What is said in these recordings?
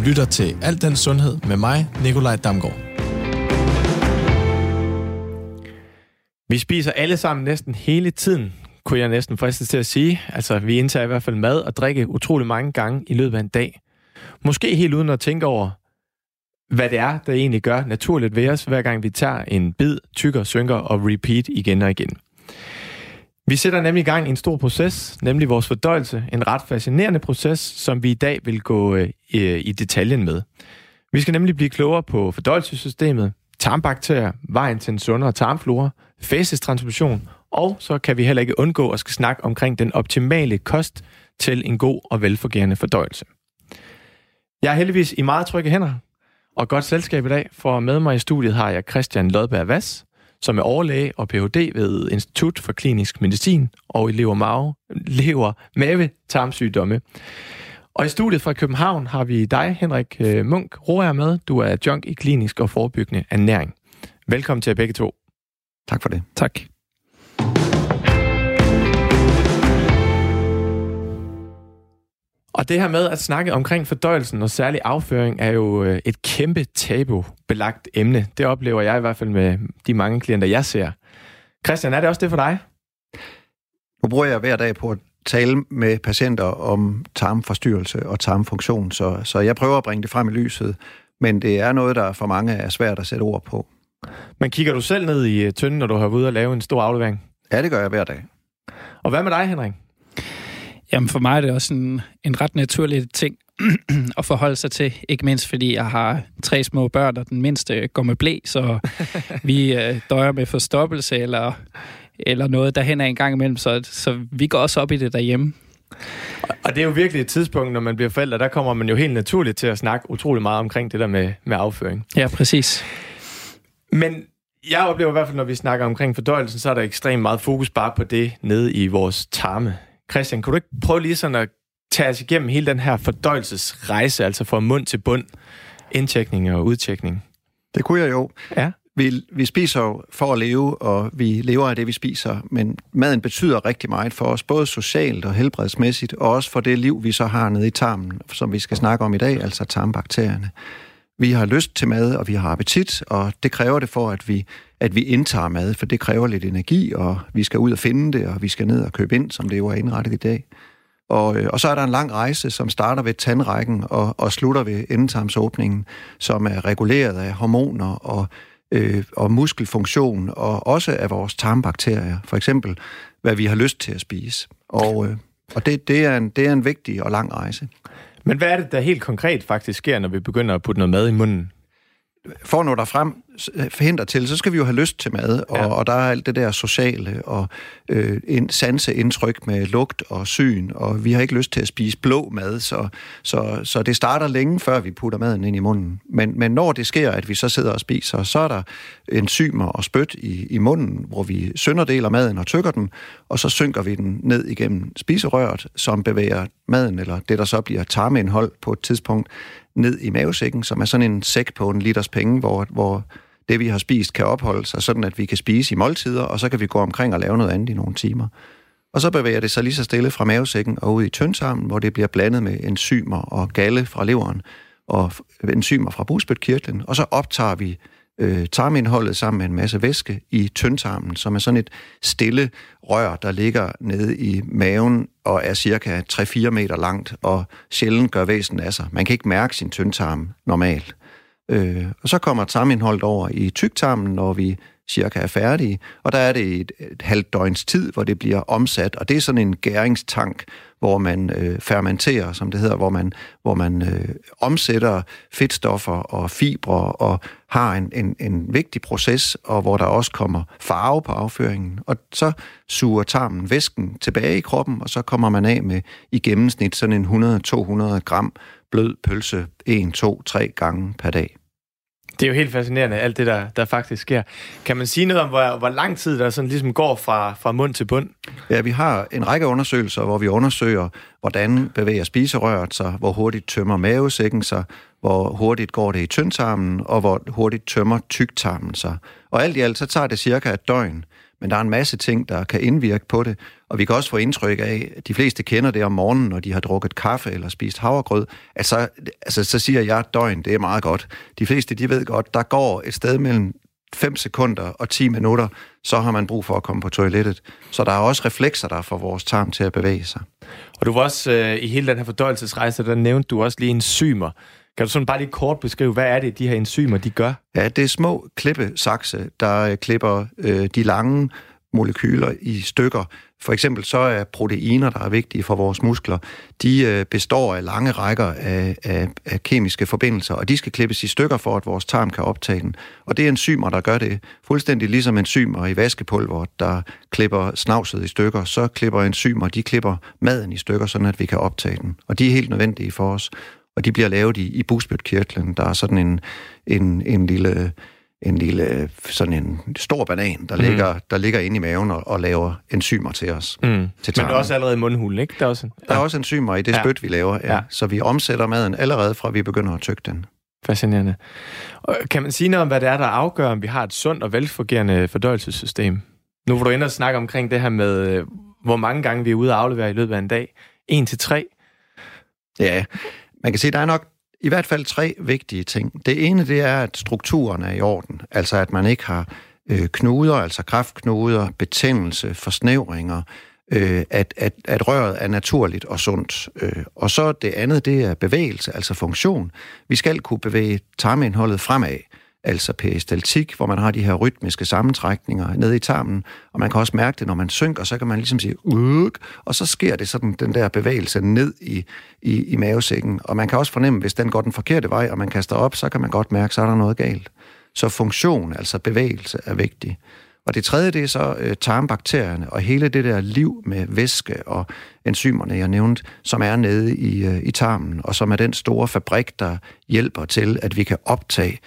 Du lytter til Alt den Sundhed med mig, Nikolaj Damgaard. Vi spiser alle sammen næsten hele tiden, kunne jeg næsten fristes til at sige. Altså, vi indtager i hvert fald mad og drikke utrolig mange gange i løbet af en dag. Måske helt uden at tænke over, hvad det er, der egentlig gør naturligt ved os, hver gang vi tager en bid, tykker, synker og repeat igen og igen. Vi sætter nemlig i gang en stor proces, nemlig vores fordøjelse. En ret fascinerende proces, som vi i dag vil gå i detaljen med. Vi skal nemlig blive klogere på fordøjelsessystemet, tarmbakterier, vejen til en sundere tarmflora, fæcestransmission, og så kan vi heller ikke undgå at skal snakke omkring den optimale kost til en god og velfungerende fordøjelse. Jeg er heldigvis i meget trygge hænder og godt selskab i dag, for med mig i studiet har jeg Christian Lodberg Vad, som er overlæge og Ph.D. ved Institut for Klinisk Medicin og i lever-mave-tarmsygdomme. Og i studiet fra København har vi dig, Henrik Munk Roer, med. Du er adjunkt i klinisk og forebyggende ernæring. Velkommen til jer begge to. Tak for det. Tak. Og det her med at snakke omkring fordøjelsen og særlig afføring er jo et kæmpe tabubelagt emne. Det oplever jeg i hvert fald med de mange klienter, jeg ser. Christian, er det også det for dig? Nu bruger jeg hver dag på at tale med patienter om tarmforstyrrelse og tarmfunktion, så jeg prøver at bringe det frem i lyset, men det er noget, der for mange er svært at sætte ord på. Men kigger du selv ned i tønden, når du har været ude og lave en stor aflevering? Ja, det gør jeg hver dag. Og hvad med dig, Henrik? Jamen for mig er det også en ret naturlig ting at forholde sig til, ikke mindst fordi jeg har 3 små børn, og den mindste går med blæ, så vi døjer med forstoppelse eller noget, der hænder en gang imellem, så vi går også op i det derhjemme. Og det er jo virkelig et tidspunkt, når man bliver forældre, der kommer man jo helt naturligt til at snakke utrolig meget omkring det der med afføring. Ja, præcis. Men jeg oplever i hvert fald, når vi snakker omkring fordøjelsen, så er der ekstremt meget fokus bare på det nede i vores tarme. Christian, kunne du ikke prøve lige sådan at tage os igennem hele den her fordøjelsesrejse, altså fra mund til bund, indtjekning og udtjekning? Det kunne jeg jo. Ja. Vi spiser jo for at leve, og vi lever af det, vi spiser, men maden betyder rigtig meget for os, både socialt og helbredsmæssigt, og også for det liv, vi så har nede i tarmen, som vi skal snakke om i dag, altså tarmbakterierne. Vi har lyst til mad, og vi har appetit, og det kræver det for, at vi indtager mad, for det kræver lidt energi, og vi skal ud og finde det, og vi skal ned og købe ind, som det jo er indrettet i dag. Og så er der en lang rejse, som starter ved tandrækken og slutter ved endetarmsåbningen, som er reguleret af hormoner og muskelfunktion, og også af vores tarmbakterier, for eksempel, hvad vi har lyst til at spise. Og det er en vigtig og lang rejse. Men hvad er det, der helt konkret faktisk sker, når vi begynder at putte noget mad i munden? For at nå derfrem, forhindre til, så skal vi jo have lyst til mad, og, ja. Og der er alt det der sociale og sanseindtryk med lugt og syn, og vi har ikke lyst til at spise blå mad, så det starter længe, før vi putter maden ind i munden. Men når det sker, at vi så sidder og spiser, så er der enzymer og spyt i munden, hvor vi sønderdeler maden og tykker den, og så synker vi den ned igennem spiserøret, som bevæger maden, eller det, der så bliver tarmeindhold på et tidspunkt, ned i mavesækken, som er sådan en sæk på 1 liters penge, hvor det, vi har spist, kan opholde sig, sådan at vi kan spise i måltider, og så kan vi gå omkring og lave noget andet i nogle timer. Og så bevæger det sig lige så stille fra mavesækken og ud i tyndtarmen, hvor det bliver blandet med enzymer og galle fra leveren og enzymer fra bugspytkirtlen, og så optager vi tarmindholdet sammen med en masse væske i tyndtarmen, som er sådan et stille rør, der ligger nede i maven og er cirka 3-4 meter langt og sjældent gør væsen af sig. Man kan ikke mærke sin tyndtarm normalt. Og så kommer tarmindholdet over i tyktarmen, når vi cirka er færdige, og der er det et halvt døgns tid, hvor det bliver omsat, og det er sådan en gæringstank, hvor man fermenterer, som det hedder, hvor man omsætter fedtstoffer og fibre og har en vigtig proces, og hvor der også kommer farve på afføringen, og så suger tarmen væsken tilbage i kroppen, og så kommer man af med i gennemsnit sådan en 100-200 gram blød pølse 1-2-3 gange per dag. Det er jo helt fascinerende, alt det, der faktisk sker. Kan man sige noget om, hvor lang tid der sådan ligesom går fra mund til bund? Ja, vi har en række undersøgelser, hvor vi undersøger, hvordan bevæger spiserøret sig, hvor hurtigt tømmer mavesækken sig, hvor hurtigt går det i tyndtarmen, og hvor hurtigt tømmer tyktarmen sig. Og alt i alt, så tager det cirka et døgn. men der er en masse ting, der kan indvirke på det, og vi kan også få indtryk af, at de fleste kender det om morgenen, når de har drukket kaffe eller spist havregrød, at så siger jeg døgn, det er meget godt. De fleste, de ved godt, der går et sted mellem 5 sekunder og 10 minutter, så har man brug for at komme på toilettet. Så der er også reflekser, der får vores tarm til at bevæge sig. Og du var også i hele den her fordøjelsesrejse, der nævnte du også lige enzymer. Kan du sådan bare lige kort beskrive, hvad er det, de her enzymer, de gør? Ja, det er små klippesakse, der klipper de lange molekyler i stykker. For eksempel så er proteiner, der er vigtige for vores muskler, de består af lange rækker af kemiske forbindelser, og de skal klippes i stykker for, at vores tarm kan optage den. Og det er enzymer, der gør det. Fuldstændig ligesom enzymer i vaskepulver, der klipper snavset i stykker, så klipper enzymer, de klipper maden i stykker, sådan at vi kan optage den. Og de er helt nødvendige for os. Og de bliver lavet i bugspytkirtlen. Der er sådan en lille sådan en stor banan, der ligger inde i maven og laver enzymer til os. Mm. Til tarmen. Men også allerede i mundhulen, ikke? Der er også enzymer i det spyt, vi laver. Ja. Ja. Så vi omsætter maden allerede fra, vi begynder at tygge den. Fascinerende. Og kan man sige noget om, hvad det er, der afgør, om vi har et sundt og velfungerende fordøjelsessystem? Nu hvor du ender og snakke omkring det her med, hvor mange gange vi er ude at aflevere i løbet af en dag. 1 til 3? Ja, man kan sige, der er nok i hvert fald 3 vigtige ting. Det ene, det er, at strukturen er i orden. Altså, at man ikke har knuder, altså kræftknuder, betændelse, forsnævringer, at røret er naturligt og sundt. Og så det andet, det er bevægelse, altså funktion. Vi skal kunne bevæge tarmindholdet fremad, altså peristaltik, hvor man har de her rytmiske sammentrækninger nede i tarmen, og man kan også mærke det, når man synker, så kan man ligesom sige, og så sker det sådan, den der bevægelse ned i mavesækken, og man kan også fornemme, hvis den går den forkerte vej, og man kaster op, så kan man godt mærke, så er der noget galt. Så funktion, altså bevægelse, er vigtig. Og det tredje, det er så tarmbakterierne, og hele det der liv med væske og enzymerne, jeg nævnte, som er nede i tarmen, og som er den store fabrik, der hjælper til, at vi kan optage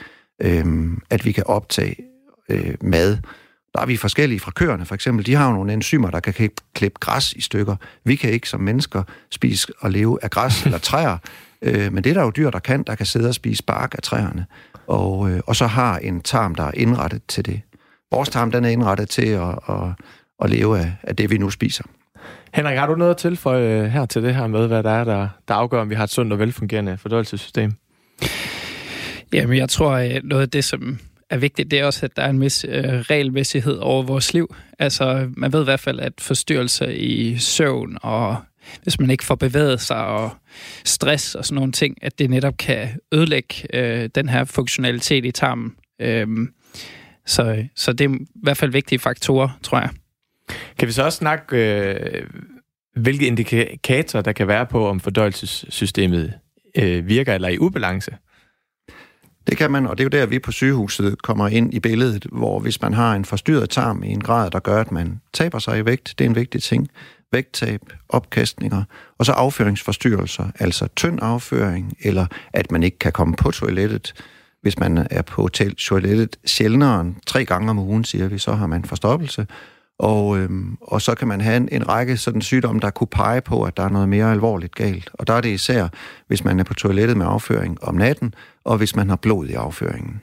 mad. Der er vi forskellige fra køerne, for eksempel. De har jo nogle enzymer, der kan klippe græs i stykker. Vi kan ikke som mennesker spise og leve af græs eller træer, men det er der jo dyr, der kan sidde og spise bark af træerne, og så har en tarm, der er indrettet til det. Vores tarm, den er indrettet til at leve af det, vi nu spiser. Henrik, har du noget at tilføje her til det her med, hvad der er, der afgør, om vi har et sundt og velfungerende fordøjelsessystem? Jamen, jeg tror, at noget af det, som er vigtigt, det er også, at der er en vis regelmæssighed over vores liv. Altså, man ved i hvert fald, at forstyrrelser i søvn, og hvis man ikke får bevæget sig, og stress og sådan nogle ting, at det netop kan ødelægge den her funktionalitet i tarmen. Så det er i hvert fald vigtige faktorer, tror jeg. Kan vi så også snakke, hvilke indikatorer der kan være på, om fordøjelsessystemet virker eller er i ubalance? Det kan man, og det er jo der, vi på sygehuset kommer ind i billedet, hvor hvis man har en forstyrret tarm i en grad, der gør, at man taber sig i vægt, det er en vigtig ting, vægttab, opkastninger, og så afføringsforstyrrelser, altså tynd afføring, eller at man ikke kan komme på toilettet. Hvis man er på toilettet sjældnere end 3 gange om ugen, siger vi, så har man forstoppelse, og så kan man have en række sådan sygdomme, der kunne pege på, at der er noget mere alvorligt galt. Og der er det især, hvis man er på toilettet med afføring om natten, og hvis man har blod i afføringen.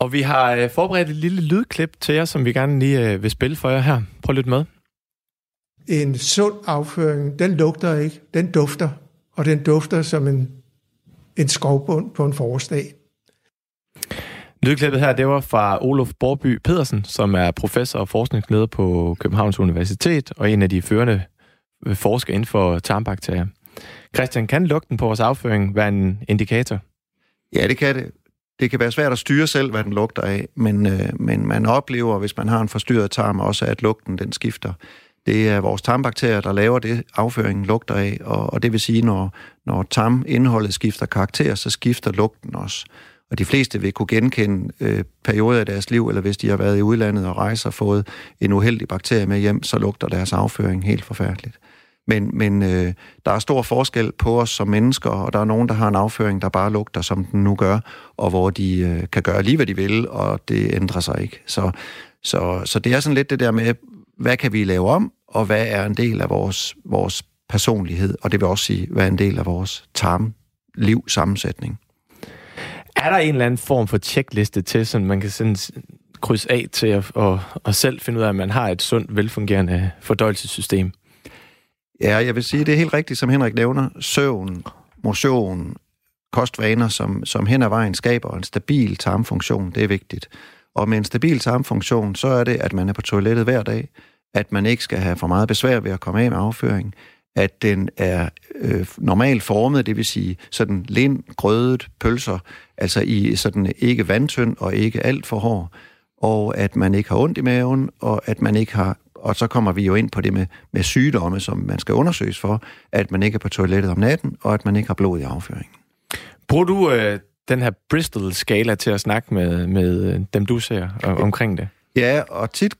Og vi har forberedt et lille lydklip til jer, som vi gerne lige vil spille for jer her. Prøv at lytte med. En sund afføring, den lugter ikke, den dufter. Og den dufter som en skovbund på en forårsdag. Lydklippet her, det var fra Oluf Borre Pedersen, som er professor og forskningsleder på Københavns Universitet, og en af de førende forskere inden for tarmbakterier. Christian, kan lugten på vores afføring være en indikator? Ja, det kan det. Det kan være svært at styre selv, hvad den lugter af, men man oplever, hvis man har en forstyrret tarm, også at lugten den skifter. Det er vores tarmbakterier, der laver det, afføringen lugter af, og det vil sige, når tarmindholdet skifter karakter, så skifter lugten også. Og de fleste vil kunne genkende perioder af deres liv, eller hvis de har været i udlandet og rejser og fået en uheldig bakterie med hjem, så lugter deres afføring helt forfærdeligt. Men der er stor forskel på os som mennesker, og der er nogen, der har en afføring, der bare lugter, som den nu gør, og hvor de kan gøre lige, hvad de vil, og det ændrer sig ikke. Så det er sådan lidt det der med, hvad kan vi lave om, og hvad er en del af vores personlighed, og det vil også sige, hvad er en del af vores tarmlivsammensætning. Er der en eller anden form for tjekliste til, sådan man kan sådan kryds af til at selv finde ud af, at man har et sundt, velfungerende fordøjelsessystem. Ja, jeg vil sige, det er helt rigtigt, som Henrik nævner. Søvn, motion, kostvaner, som hen ad vejen skaber en stabil tarmfunktion, det er vigtigt. Og med en stabil tarmfunktion, så er det, at man er på toilettet hver dag, at man ikke skal have for meget besvær ved at komme af med afføring, at den er normalt formet, det vil sige sådan lind, grødet, pølser, altså i sådan ikke vandtynd og ikke alt for hård, og at man ikke har ondt i maven, og at man ikke har, og så kommer vi jo ind på det med sygdomme, som man skal undersøges for, at man ikke er på toilettet om natten, og at man ikke har blod i afføringen. Bruger du den her Bristol-skala til at snakke med dem, du ser omkring det? Ja, og tit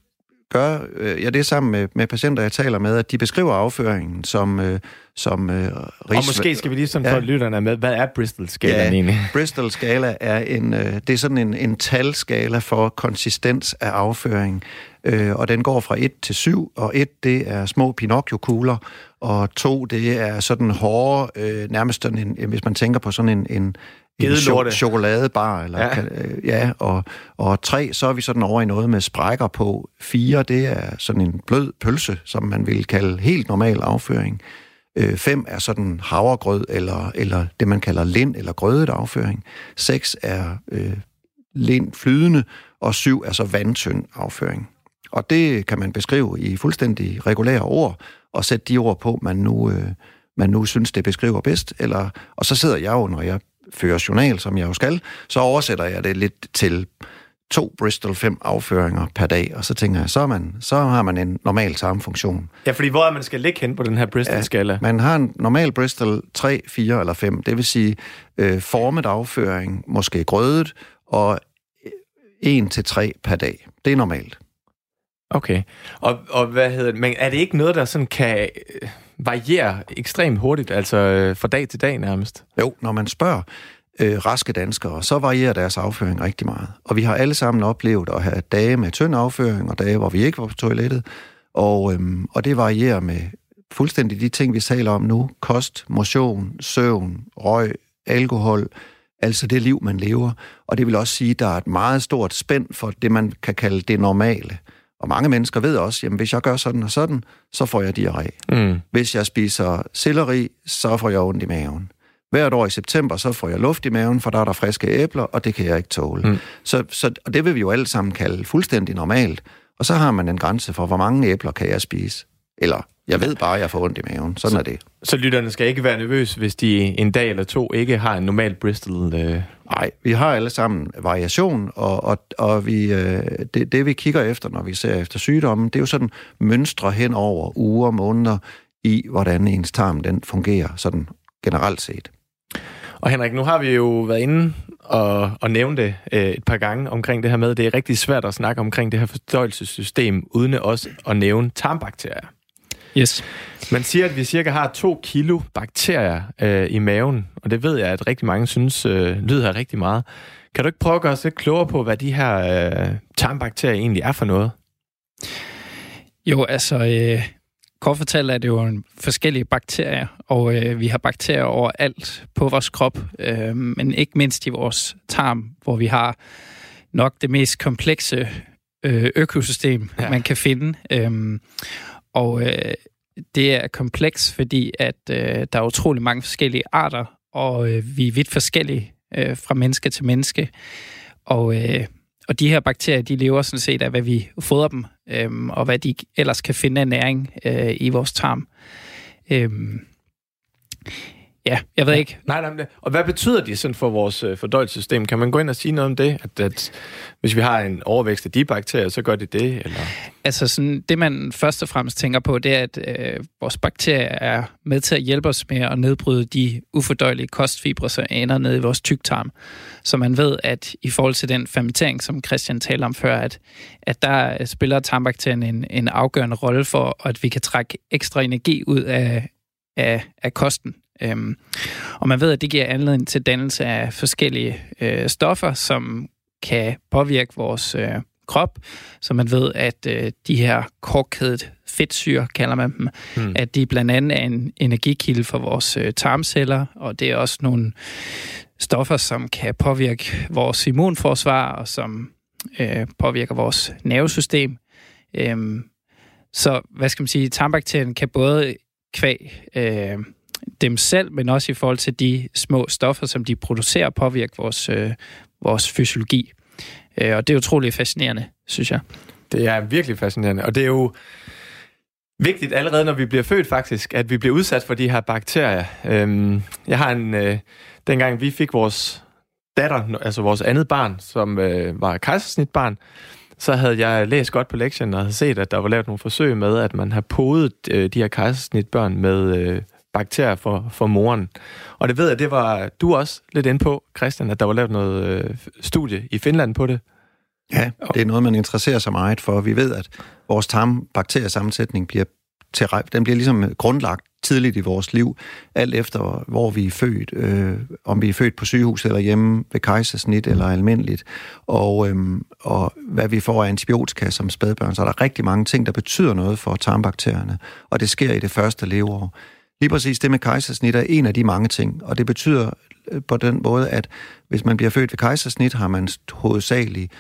gør jeg det sammen med patienter, jeg taler med, at de beskriver afføringen som og måske skal vi lige sådan få lytterne med, hvad er Bristol-skalaen egentlig? Bristol-skala er det er sådan en talskala for konsistens af afføring, og den går fra 1 til 7, og 1 det er små Pinocchio-kugler, og 2 det er sådan hårde, nærmest sådan en, hvis man tænker på sådan en chokoladebar, eller og 3, så er vi sådan over i noget med sprækker på. 4, det er sådan en blød pølse, som man vil kalde helt normal afføring. 5 er sådan havregrød, eller det man kalder lind, eller grødet afføring. 6 er lind flydende, og 7 er så vandtynd afføring. Og det kan man beskrive i fuldstændig regulære ord, og sætte de ord på, man nu synes, det beskriver bedst. Og så sidder jeg jo, når jeg fører journal, som jeg jo skal, så oversætter jeg det lidt til 2 Bristol 5 afføringer per dag, og så tænker jeg, så har man en normal tarmfunktion. Ja, fordi hvor er man skal ligge hen på den her Bristol-skala? Ja, man har en normal Bristol 3, 4 eller 5, det vil sige formet afføring, måske grødet, og 1-3 per dag. Det er normalt. Okay. Og hvad hedder det? Men er det ikke noget, der sådan kan varierer ekstremt hurtigt, altså fra dag til dag nærmest? Jo, når man spørger raske danskere, så varierer deres afføring rigtig meget. Og vi har alle sammen oplevet at have dage med tynd afføring, og dage, hvor vi ikke var på toilettet. Og det varierer med fuldstændig de ting, vi taler om nu. Kost, motion, søvn, røg, alkohol, altså det liv, man lever. Og det vil også sige, at der er et meget stort spænd for det, man kan kalde det normale. Og mange mennesker ved også, jamen hvis jeg gør sådan og sådan, så får jeg diarré. Mm. Hvis jeg spiser selleri, så får jeg ondt i maven. Hvert år i september, så får jeg luft i maven, for der er der friske æbler, og det kan jeg ikke tåle. Mm. Så og det vil vi jo alle sammen kalde fuldstændig normalt. Og så har man en grænse for, hvor mange æbler kan jeg spise. Eller, jeg ved bare, at jeg får ondt i maven. Sådan er det. Så lytterne skal ikke være nervøse, hvis de en dag eller to ikke har en normal Bristol? Nej, vi har alle sammen variation, og vi, det vi kigger efter, når vi ser efter sygdommen, det er jo sådan mønstre hen over uger og måneder i, hvordan ens tarm den fungerer, sådan generelt set. Og Henrik, nu har vi jo været inde og nævne det et par gange omkring det her med, det er rigtig svært at snakke omkring det her fordøjelsessystem, uden også at nævne tarmbakterier. Yes. Man siger, at vi cirka har 2 kilo bakterier i maven, og det ved jeg, at rigtig mange synes lyder rigtig meget. Kan du ikke prøve at gøre os lidt klogere på, hvad de her tarmbakterier egentlig er for noget? Jo, altså kort fortalt er det jo forskellige bakterier, og vi har bakterier overalt på vores krop, men ikke mindst i vores tarm, hvor vi har nok det mest komplekse økosystem, man kan finde. Og det er kompleks, fordi at der er utrolig mange forskellige arter, og vi er vidt forskellige fra menneske til menneske. Og de her bakterier, de lever sådan set af, hvad vi fodrer dem, og hvad de ellers kan finde af næring i vores tarm. Ja, jeg ved ikke. Nej. Og hvad betyder de sådan for vores fordøjelsessystem? Kan man gå ind og sige noget om det? At hvis vi har en overvækst af de bakterier, så gør de det? Eller? Altså sådan, det man først og fremmest tænker på, det er, at vores bakterier er med til at hjælpe os med at nedbryde de ufordøjelige kostfibre, som ender nede i vores tyktarm. Så man ved, at i forhold til den fermentering, som Christian talte om før, at der spiller tarmbakterien en afgørende rolle for, at vi kan trække ekstra energi ud af kosten. Og man ved, at det giver anledning til dannelse af forskellige stoffer, som kan påvirke vores krop. Så man ved, at de her kortkædede fedtsyre, kalder man dem, at de blandt andet er en energikilde for vores tarmceller, og det er også nogle stoffer, som kan påvirke vores immunforsvar, og som påvirker vores nervesystem. Så, hvad skal man sige, tarmbakterien kan både kvæg dem selv, men også i forhold til de små stoffer, som de producerer, påvirke vores fysiologi. Og det er utroligt fascinerende, synes jeg. Det er virkelig fascinerende, og det er jo vigtigt allerede, når vi bliver født faktisk, at vi bliver udsat for de her bakterier. Jeg har dengang vi fik vores datter, altså vores andet barn, som var kejsersnitbarn, så havde jeg læst godt på lektionen og havde set, at der var lavet nogle forsøg med, at man har podet de her kejsersnitbørn med bakterier for moren. Og det ved jeg, det var du også lidt inde på, Christian, at der var lavet noget studie i Finland på det. Ja, det er noget, man interesserer sig meget for. Vi ved, at vores tarmbakteriesammensætning bliver ligesom grundlagt tidligt i vores liv, alt efter hvor vi er født, om vi er født på sygehus eller hjemme ved kejsersnit eller almindeligt, og hvad vi får af antibiotika som spædbørn, så er der rigtig mange ting, der betyder noget for tarmbakterierne, og det sker i det første leveår. Lige præcis det med kejsersnit er en af de mange ting, og det betyder på den måde, at hvis man bliver født ved kejsersnit, har man hovedsageligt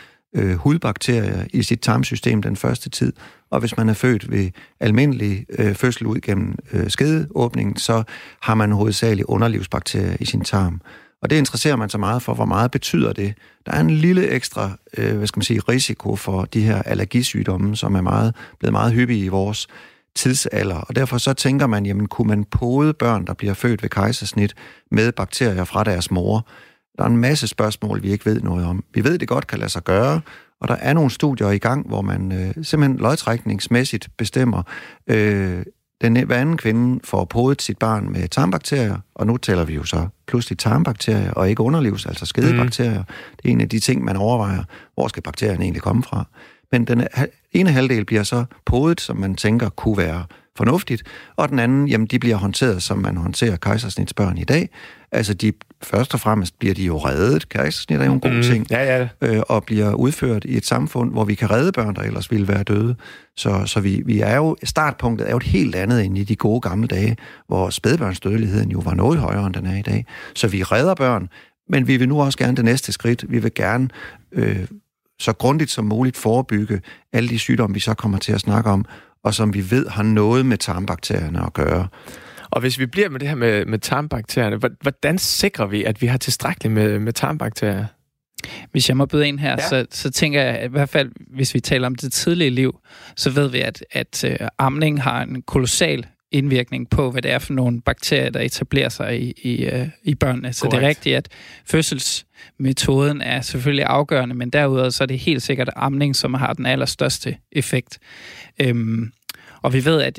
hudbakterier i sit tarmsystem den første tid, og hvis man er født ved almindelig fødsel ud gennem skedeåbningen, så har man hovedsageligt underlivsbakterier i sin tarm. Og det interesserer man sig meget for, hvor meget betyder det. Der er en lille ekstra risiko for de her allergisygdomme, som er blevet meget hyppige i vores tidsalder, og derfor så tænker man, jamen kunne man pode børn, der bliver født ved kejsersnit, med bakterier fra deres mor? Der er en masse spørgsmål, vi ikke ved noget om. Vi ved, det godt kan lade sig gøre, og der er nogle studier i gang, hvor man simpelthen lodtrækningsmæssigt bestemmer, hver anden kvinde får podet sit barn med tarmbakterier, og nu taler vi jo så pludselig tarmbakterier, og ikke underlivs, altså skedebakterier. Det er en af de ting, man overvejer, hvor skal bakterierne egentlig komme fra. Men den ene halvdel bliver så podet, som man tænker kunne være fornuftigt, og den anden, jamen de bliver håndteret, som man håndterer kejsersnitsbørn i dag. Altså de, først og fremmest bliver de jo reddet, kejsersnit er jo en god ting, og bliver udført i et samfund, hvor vi kan redde børn, der ellers ville være døde. Så vi er jo, startpunktet er jo et helt andet end i de gode gamle dage, hvor spædbørnsdødeligheden jo var noget højere, end den er i dag. Så vi redder børn, men vi vil nu også gerne det næste skridt. Vi vil gerne så grundigt som muligt forebygge alle de sygdomme, vi så kommer til at snakke om, og som vi ved har noget med tarmbakterierne at gøre. Og hvis vi bliver med det her med tarmbakterierne, hvordan sikrer vi, at vi har tilstrækkeligt med tarmbakterier? Hvis jeg må byde ind her, så tænker jeg, at i hvert fald, hvis vi taler om det tidlige liv, så ved vi, at amning har en kolossal indvirkning på, hvad det er for nogle bakterier, der etablerer sig i børnene. Så det er rigtigt, at fødselsmetoden er selvfølgelig afgørende, men derudover så er det helt sikkert amning, som har den allerstørste effekt. Og vi ved, at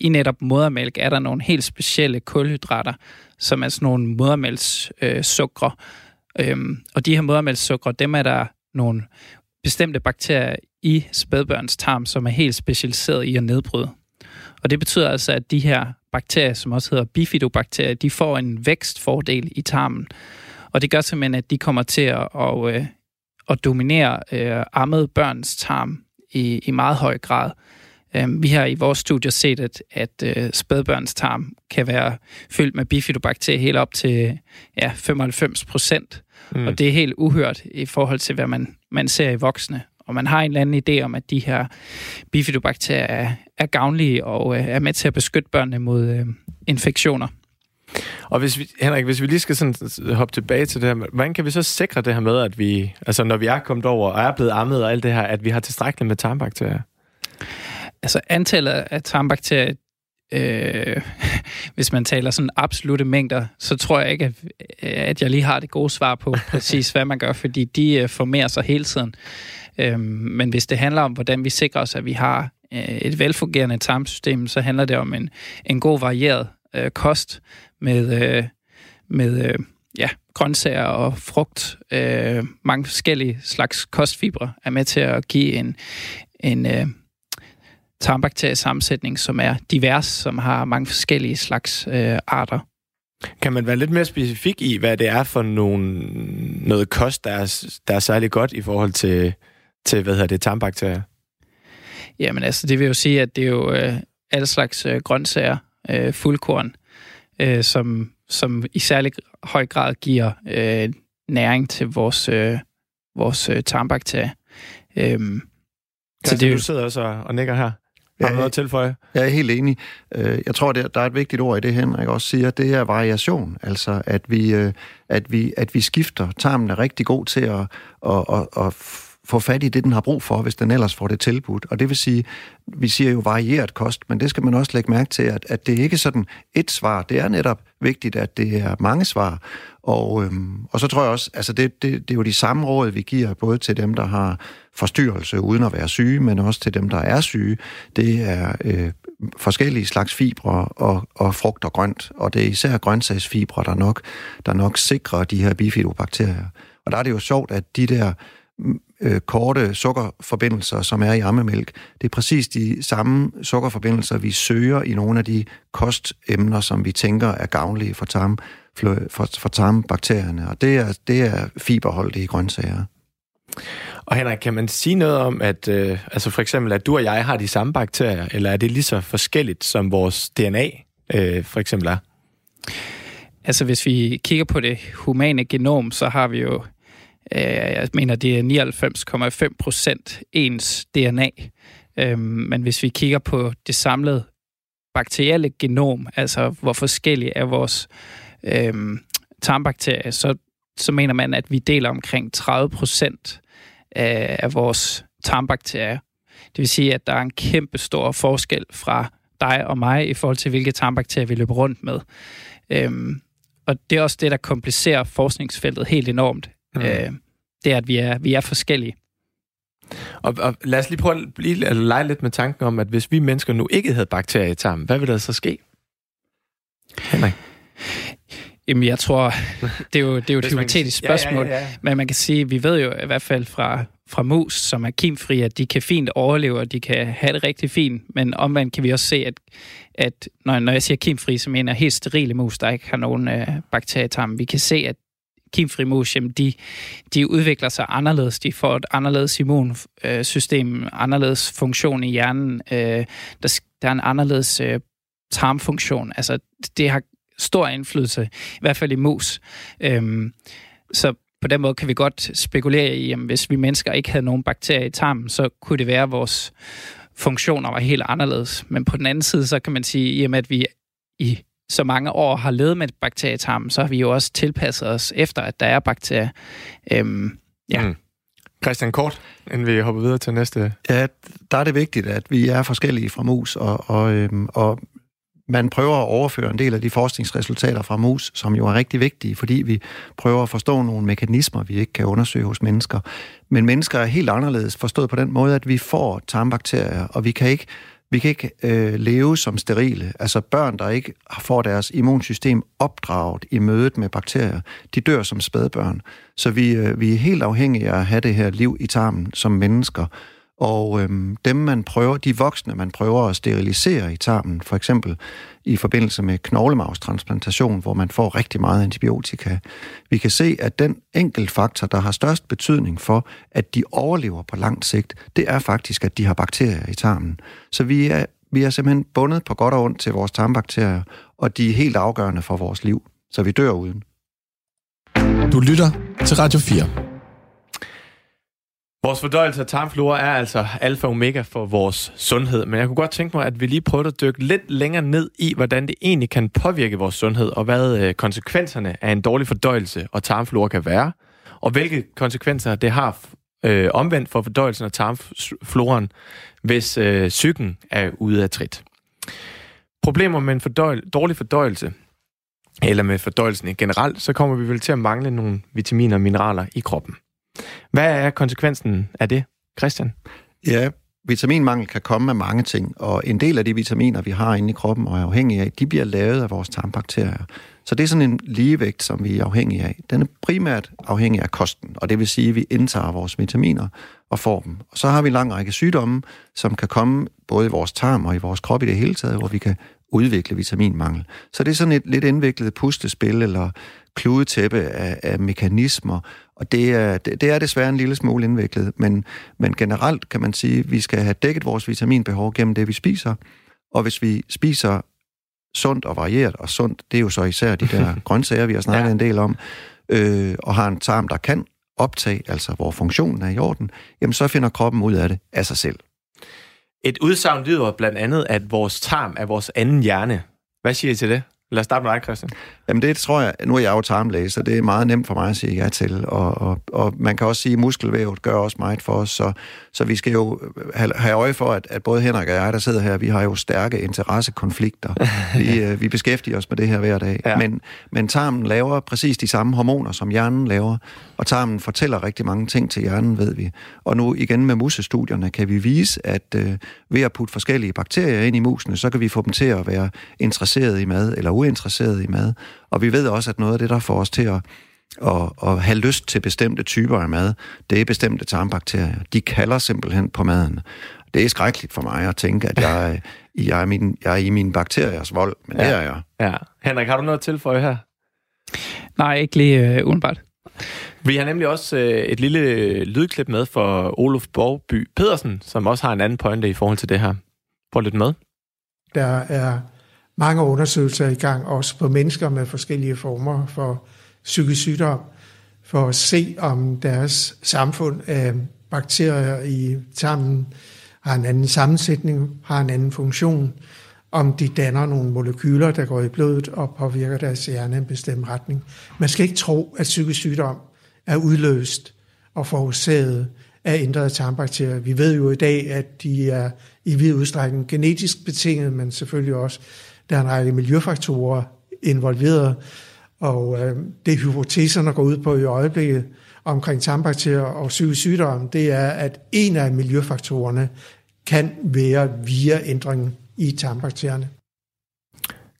i netop modermælk er der nogle helt specielle kulhydrater, som er sådan nogle modermælkssukker. Og de her modermælkssukker, dem er der nogle bestemte bakterier i spædbørns tarm, som er helt specialiseret i at nedbryde. Og det betyder altså, at de her bakterier, som også hedder bifidobakterier, de får en vækstfordel i tarmen. Og det gør simpelthen, at de kommer til at dominere ammede børns tarm i meget høj grad. Vi har i vores studier set, at spædbørns tarm kan være fyldt med bifidobakterier helt op til 95%. Og det er helt uhørt i forhold til, hvad man ser i voksne. Og man har en eller anden idé om, at de her bifidobakterier er gavnlige og er med til at beskytte børnene mod infektioner. Og hvis vi lige skal sådan hoppe tilbage til det her, hvordan kan vi så sikre det her med, at vi, altså når vi er kommet over og er blevet ammet og alt det her, at vi har tilstrækkeligt med tarmbakterier? Altså antallet af tarmbakterier, hvis man taler sådan absolutte mængder, så tror jeg ikke, at jeg lige har det gode svar på præcis, hvad man gør, fordi de formerer sig hele tiden. Men hvis det handler om, hvordan vi sikrer os, at vi har et velfungerende tarmsystem, så handler det om en god varieret kost med grøntsager og frugt. Mange forskellige slags kostfibre er med til at give en tarmbakteriesammensætning, som er divers, som har mange forskellige slags arter. Kan man være lidt mere specifik i, hvad det er for noget kost, der er særlig godt i forhold til tarmbakterier? Jamen altså, det vil jo sige, at det er jo alle slags grøntsager, fuldkorn, som i særlig høj grad giver næring til vores tarmbakterier. Så det, du sidder også og nikker her. Har du noget at tilføje? Jeg er helt enig. Jeg tror, der er et vigtigt ord i det, Henrik også siger. Det er variation. Altså, at vi skifter. Tarmen er rigtig god til at få fat i det, den har brug for, hvis den ellers får det tilbudt. Og det vil sige, vi siger jo varieret kost, men det skal man også lægge mærke til, at det ikke er sådan et svar. Det er netop vigtigt, at det er mange svar. Og så tror jeg også, altså det er jo de samme råd, vi giver, både til dem, der har forstyrrelse uden at være syge, men også til dem, der er syge. Det er forskellige slags fibre og frugt og grønt, og det er især grøntsagsfibre, der nok sikrer de her bifidobakterier. Og der er det jo sjovt, at de der korte sukkerforbindelser, som er i ammemælk. Det er præcis de samme sukkerforbindelser, vi søger i nogle af de kostemner, som vi tænker er gavnlige for tarmbakterierne. Og det er fiberholdige grøntsager. Og Henrik, kan man sige noget om, at altså for eksempel, at du og jeg har de samme bakterier, eller er det lige så forskelligt, som vores DNA for eksempel er? Altså, hvis vi kigger på det humane genom, så har vi jo jeg mener, det er 99,5% ens DNA. Men hvis vi kigger på det samlede bakterielle genom, altså hvor forskellige er vores tarmbakterier, så mener man, at vi deler omkring 30% af vores tarmbakterier. Det vil sige, at der er en kæmpe stor forskel fra dig og mig i forhold til, hvilke tarmbakterier vi løber rundt med. Og det er også det, der komplicerer forskningsfeltet helt enormt. Det er, at vi er forskellige. Og lad os lige prøve at lege lidt med tanken om, at hvis vi mennesker nu ikke havde bakterier i tarmen, hvad ville der så ske? Henrik? Jamen, jeg tror, det er jo et hypotetisk spørgsmål, ja. Men man kan sige, at vi ved jo i hvert fald fra mus, som er kimfrie, at de kan fint overleve, og de kan have det rigtig fint, men omvendt kan vi også se, at når jeg siger kimfrie, så mener jeg helt sterile mus, der ikke har nogen bakterier i tarmen. Vi kan se, at kimfri mus, de udvikler sig anderledes. De får et anderledes immunsystem, anderledes funktion i hjernen. Der er en anderledes tarmfunktion. Altså, det har stor indflydelse, i hvert fald i mus. Så på den måde kan vi godt spekulere i, at hvis vi mennesker ikke havde nogen bakterier i tarmen, så kunne det være, at vores funktioner var helt anderledes. Men på den anden side, så kan man sige, at vi i så mange år har levet med bakterier i tarmen, så har vi jo også tilpasset os efter, at der er bakterier. Christian, kort, inden vi hopper videre til næste. Ja, der er det vigtigt, at vi er forskellige fra mus, og man prøver at overføre en del af de forskningsresultater fra mus, som jo er rigtig vigtige, fordi vi prøver at forstå nogle mekanismer, vi ikke kan undersøge hos mennesker. Men mennesker er helt anderledes forstået på den måde, at vi får tarmbakterier, og vi kan ikke leve som sterile. Altså børn, der ikke får deres immunsystem opdraget i mødet med bakterier, de dør som spædbørn. Så vi er helt afhængige af at have det her liv i tarmen som mennesker. Og de voksne, man prøver at sterilisere i tarmen, for eksempel i forbindelse med knoglemavstransplantation, hvor man får rigtig meget antibiotika. Vi kan se, at den enkeltfaktor, der har størst betydning for, at de overlever på langt sigt, det er faktisk, at de har bakterier i tarmen. Så vi er simpelthen bundet på godt og ondt til vores tarmbakterier, og de er helt afgørende for vores liv, så vi dør uden. Du lytter til Radio 4. Vores fordøjelse af tarmflora er altså alfa og omega for vores sundhed, men jeg kunne godt tænke mig, at vi lige prøvede at dykke lidt længere ned i, hvordan det egentlig kan påvirke vores sundhed, og hvad konsekvenserne af en dårlig fordøjelse og tarmflora kan være, og hvilke konsekvenser det har omvendt for fordøjelsen af tarmfloren, hvis psyken er ude af trit. Problemer med en dårlig fordøjelse, eller med fordøjelsen generelt, så kommer vi vel til at mangle nogle vitaminer og mineraler i kroppen. Hvad er konsekvensen af det, Christian? Ja, vitaminmangel kan komme af mange ting, og en del af de vitaminer, vi har inde i kroppen og er afhængige af, de bliver lavet af vores tarmbakterier. Så det er sådan en ligevægt, som vi er afhængige af. Den er primært afhængig af kosten, og det vil sige, at vi indtager vores vitaminer og får dem. Og så har vi en lang række sygdomme, som kan komme både i vores tarm og i vores krop i det hele taget, hvor vi kan udvikle vitaminmangel. Så det er sådan et lidt indviklet puslespil eller kludetæppe af mekanismer, og det er desværre en lille smule indviklet, men generelt kan man sige, at vi skal have dækket vores vitaminbehov gennem det, vi spiser, og hvis vi spiser sundt og varieret, og sundt, det er jo så især de der grøntsager, vi har snakket en del om, og har en tarm, der kan optag, altså hvor funktionen er i orden, jamen så finder kroppen ud af det af sig selv. Et udsagn lyder blandt andet, at vores tarm er vores anden hjerne. Hvad siger I til det? Lad os starte med dig, Christian. Jamen det tror jeg, nu er jeg jo tarmlæge, så det er meget nemt for mig at sige ja til. Og man kan også sige, at muskelvævet gør også meget for os, så vi skal jo have øje for, at både Henrik og jeg, der sidder her, vi har jo stærke interessekonflikter. Vi beskæftiger os med det her hver dag. Ja. Men tarmen laver præcis de samme hormoner, som hjernen laver, og tarmen fortæller rigtig mange ting til hjernen, ved vi. Og nu igen med musestudierne kan vi vise, at ved at putte forskellige bakterier ind i musene, så kan vi få dem til at være interesseret i mad, eller uinteresseret i mad. Og vi ved også, at noget af det, der får os til at have lyst til bestemte typer af mad, det er bestemte tarmbakterier. De kalder simpelthen på maden. Det er skrækkeligt for mig at tænke, at jeg er i mine bakteriers vold, men det er jeg. Ja. Henrik, har du noget at tilføje her? Nej, ikke lige udenbart. Vi har nemlig også et lille lydklip med for Oluf Borre Pedersen, som også har en anden pointe i forhold til det her. Prøv at lytte med. Der er mange undersøgelser i gang, også på mennesker med forskellige former for psykisk sygdom, for at se, om deres samfund af bakterier i tarmen har en anden sammensætning, har en anden funktion, om de danner nogle molekyler, der går i blodet og påvirker deres hjerne i en bestemt retning. Man skal ikke tro, at psykisk sygdom er udløst og forårsaget af ændrede tarmbakterier. Vi ved jo i dag, at de er i vid udstrækning genetisk betinget, men selvfølgelig også der er en række miljøfaktorer involveret, og det hypoteserne går ud på i øjeblikket omkring tarmbakterier og psykisk sygdom, det er, at en af miljøfaktorerne kan være via ændringen i tarmbakterierne.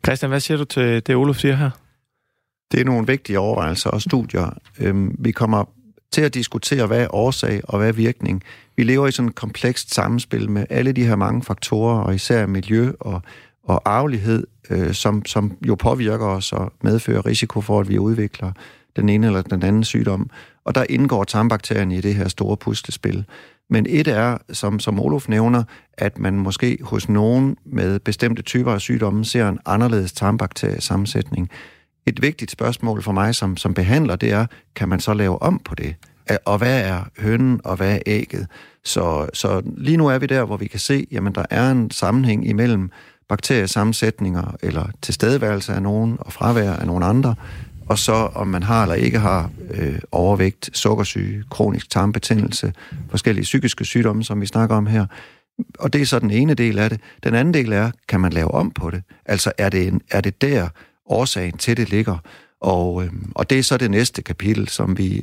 Christian, hvad siger du til det, Oluf siger her? Det er nogle vigtige overvejelser og studier. Vi kommer til at diskutere, hvad er årsag og hvad er virkning. Vi lever i sådan et komplekst samspil med alle de her mange faktorer, og især miljø og arvelighed, som jo påvirker os og medfører risiko for, at vi udvikler den ene eller den anden sygdom. Og der indgår tarmbakterierne i det her store puslespil. Men et er, som Oluf nævner, at man måske hos nogen med bestemte typer af sygdomme ser en anderledes tarmbakteriesammensætning. Et vigtigt spørgsmål for mig som behandler, det er, kan man så lave om på det? Og hvad er hønen, og hvad er ægget? Så lige nu er vi der, hvor vi kan se, jamen der er en sammenhæng imellem bakteriesammensætninger, eller tilstedeværelse af nogen, og fravær af nogen andre, og så om man har eller ikke har overvægt, sukkersyge, kronisk tarmbetændelse, forskellige psykiske sygdomme, som vi snakker om her. Og det er så den ene del af det. Den anden del er, kan man lave om på det? Altså er det der årsagen til det ligger? Og det er så det næste kapitel,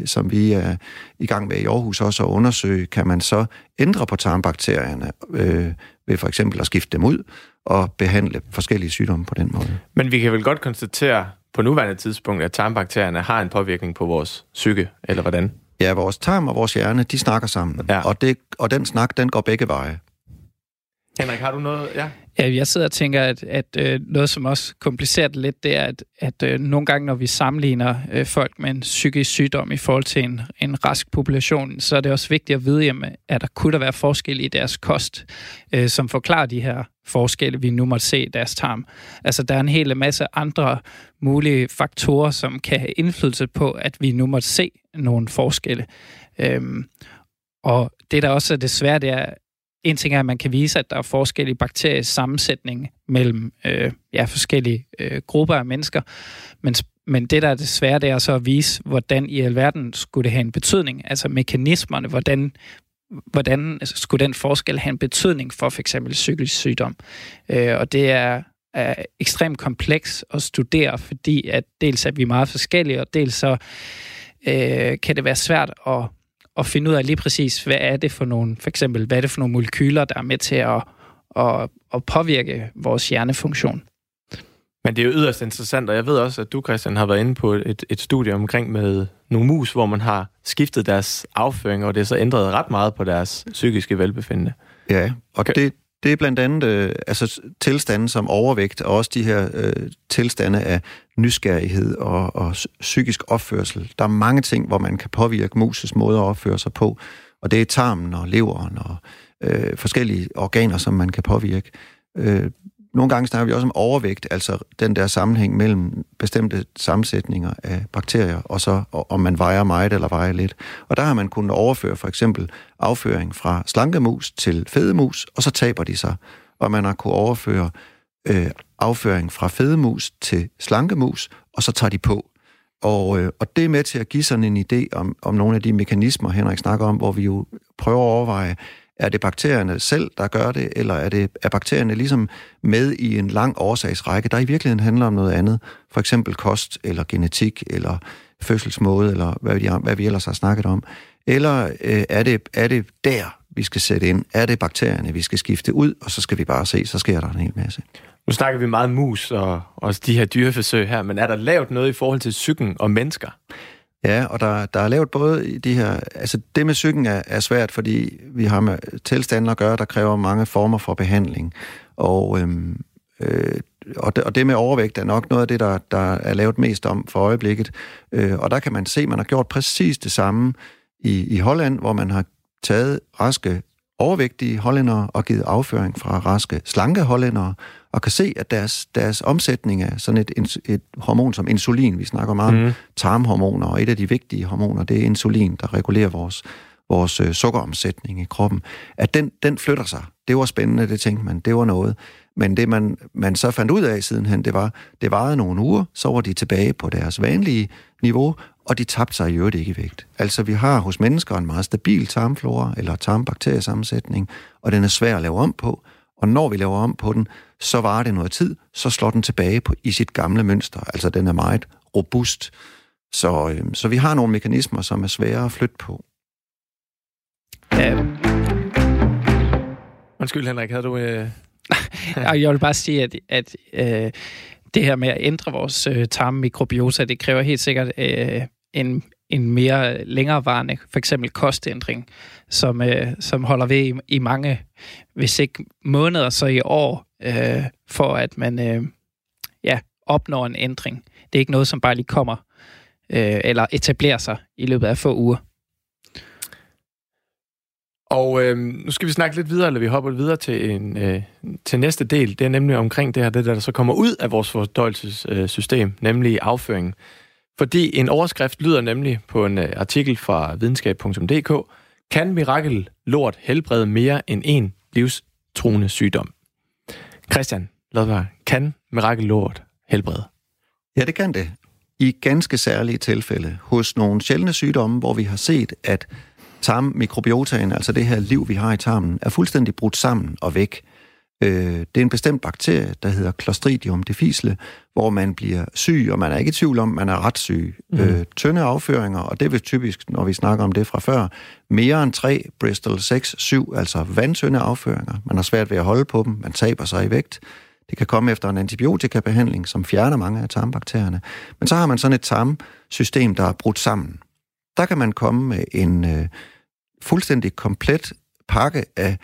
som vi er i gang med i Aarhus også at undersøge. Kan man så ændre på tarmbakterierne ved for eksempel at skifte dem ud og behandle forskellige sygdomme på den måde? Men vi kan vel godt konstatere på nuværende tidspunkt, at tarmbakterierne har en påvirkning på vores psyke, eller hvordan? Ja, vores tarm og vores hjerne, de snakker sammen, ja. og den snak, den går begge veje. Henrik, har du noget? Ja. Ja, jeg sidder og tænker, at noget, som også komplicerer det lidt, det er, at nogle gange, når vi sammenligner folk med en psykisk sygdom i forhold til en rask population, så er det også vigtigt at vide, jamen, at der kunne være forskel i deres kost, som forklarer de her forskelle, vi nu måtte se i deres tarm. Altså, der er en hel masse andre mulige faktorer, som kan have indflydelse på, at vi nu måtte se nogle forskelle. Og det, der også er det svære, det er, en ting er, at man kan vise, at der er forskellige bakteriesammensætning mellem forskellige grupper af mennesker, men det, der er det svære, det er så at vise, hvordan i alverden skulle det have en betydning, altså mekanismerne, hvordan skulle den forskel have en betydning for f.eks. psykisk sygdom. Og det er ekstremt kompleks at studere, fordi at dels er vi meget forskellige, og dels så kan det være svært at finde ud af lige præcis, hvad er det for nogle, for eksempel, hvad er det for nogle molekyler, der er med til at påvirke vores hjernefunktion. Men det er jo yderst interessant, og jeg ved også, at du, Christian, har været inde på et studie omkring med nogle mus, hvor man har skiftet deres afføring, og det er så ændret ret meget på deres psykiske velbefindende. Ja, og det er blandt andet tilstande som overvægt, og også de her tilstande af nysgerrighed og psykisk opførsel. Der er mange ting, hvor man kan påvirke musets måde at opføre sig på, og det er tarmen og leveren og forskellige organer, som man kan påvirke. Nogle gange snakker vi også om overvægt, altså den der sammenhæng mellem bestemte sammensætninger af bakterier, og så om man vejer meget eller vejer lidt. Og der har man kunnet overføre for eksempel afføring fra slankemus til fedemus, og så taber de sig. Og man har kunnet overføre afføring fra fedemus til slankemus, og så tager de på. Og det er med til at give sådan en idé om nogle af de mekanismer, Henrik snakker om, hvor vi jo prøver at overveje, er det bakterierne selv, der gør det, eller er bakterierne ligesom med i en lang årsagsrække, der i virkeligheden handler om noget andet, for eksempel kost, eller genetik, eller fødselsmåde, eller hvad vi ellers har snakket om. Eller er det der, vi skal sætte ind? Er det bakterierne, vi skal skifte ud, og så skal vi bare se, så sker der en hel masse. Nu snakker vi meget mus og også de her dyreforsøg her, men er der lavet noget i forhold til psyken og mennesker? Ja, og der er lavet både de her... Altså det med psyken er svært, fordi vi har med tilstande at gøre, der kræver mange former for behandling. Og det med overvægt er nok noget af det, der er lavet mest om for øjeblikket. Og der kan man se, at man har gjort præcis det samme i Holland, hvor man har taget raske overvægtige hollændere og givet afføring fra raske slanke hollændere, og kan se, at deres omsætning af sådan et hormon som insulin, vi snakker meget om tarmhormoner, og et af de vigtige hormoner, det er insulin, der regulerer vores sukkeromsætning i kroppen, at den flytter sig. Det var spændende, det tænkte man, det var noget. Men det, man så fandt ud af sidenhen, det varede nogle uger, så var de tilbage på deres vanlige niveau, og de tabte sig i øvrigt ikke i vægt. Altså, vi har hos mennesker en meget stabil tarmflora, eller tarmbakteriesammensætning, og den er svær at lave om på, og når vi laver om på den, så varer det noget tid, så slår den tilbage i sit gamle mønster. Altså, den er meget robust. Så vi har nogle mekanismer, som er svære at flytte på. Ja. Undskyld, Henrik, havde du... Jeg vil bare sige, at det her med at ændre vores tarmmikrobiota, det kræver helt sikkert en mere længerevarende, for eksempel kostændring, som holder ved i mange, hvis ikke måneder, så i år, for at man opnår en ændring. Det er ikke noget, som bare lige kommer eller etablerer sig i løbet af få uger. Og nu skal vi snakke lidt videre, eller vi hopper videre til, til næste del. Det er nemlig omkring det her, det der så kommer ud af vores fordøjelsessystem, nemlig afføringen. Fordi en overskrift lyder nemlig på en artikel fra videnskab.dk, kan mirakellort helbrede mere end en livstruende sygdom? Christian Lodberg, kan mirakellort helbrede? Ja, det kan det. I ganske særlige tilfælde hos nogle sjældne sygdomme, hvor vi har set, at tarmmikrobiota'en, altså det her liv, vi har i tarmen, er fuldstændig brudt sammen og væk. Det er en bestemt bakterie, der hedder Clostridium difficile, hvor man bliver syg, og man er ikke i tvivl om, man er ret syg. Tynde afføringer, og det vil typisk, når vi snakker om det fra før, mere end 3, Bristol 6, 7, altså vandtynde afføringer. Man har svært ved at holde på dem, man taber sig i vægt. Det kan komme efter en antibiotikabehandling, som fjerner mange af tarmbakterierne. Men så har man sådan et tarmsystem, der er brudt sammen. Der kan man komme med en fuldstændig komplet pakke af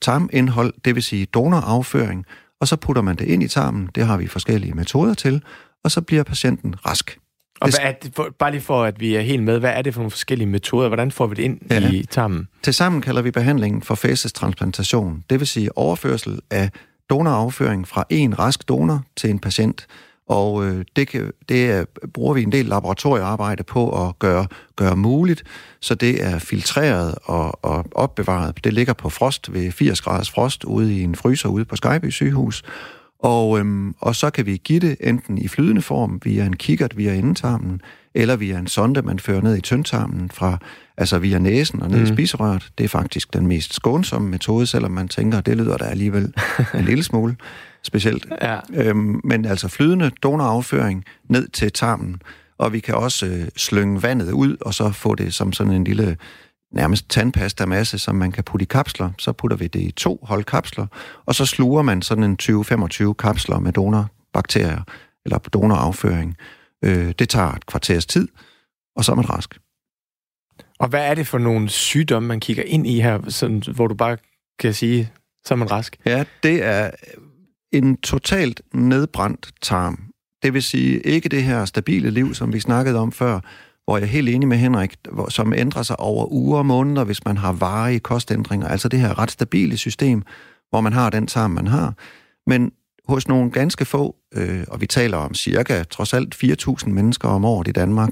tarmindhold, det vil sige donorafføring, og så putter man det ind i tarmen. Det har vi forskellige metoder til, og så bliver patienten rask. Og hvad er det for, bare lige for, at vi er helt med, hvad er det for nogle forskellige metoder? Hvordan får vi det ind i tarmen? Tilsammen kalder vi behandlingen for fæcestransplantation, det vil sige overførsel af donorafføring fra en rask donor til en patient. Og det bruger vi en del laboratoriearbejde på at gøre muligt, så det er filtreret og opbevaret. Det ligger på frost ved 80 graders frost ude i en fryser ude på Skyby sygehus. Og så kan vi give det enten i flydende form via en kikkert via endetarmen, eller via en sonde, man fører ned i tyndtarmen, altså via næsen og ned i spiserøret. Det er faktisk den mest skånsomme metode, selvom man tænker, det lyder da alligevel en lille smule specielt. Ja. Men altså flydende donorafføring ned til tarmen, og vi kan også slynge vandet ud, og så få det som sådan en lille nærmest tandpastamasse, som man kan putte i kapsler. Så putter vi det i 2 hold kapsler, og så sluger man sådan en 20-25 kapsler med donorbakterier, eller donorafføring. Det tager et kvarters tid, og så er man rask. Og hvad er det for nogle sygdomme, man kigger ind i her, sådan, hvor du bare kan sige, så er man rask? Ja, det er en totalt nedbrændt tarm. Det vil sige, ikke det her stabile liv, som vi snakkede om før, hvor jeg er helt enig med Henrik, som ændrer sig over uger og måneder, hvis man har varige kostændringer. Altså det her ret stabile system, hvor man har den tarm, man har. men hos nogle ganske få, og vi taler om cirka trods alt 4.000 mennesker om året i Danmark,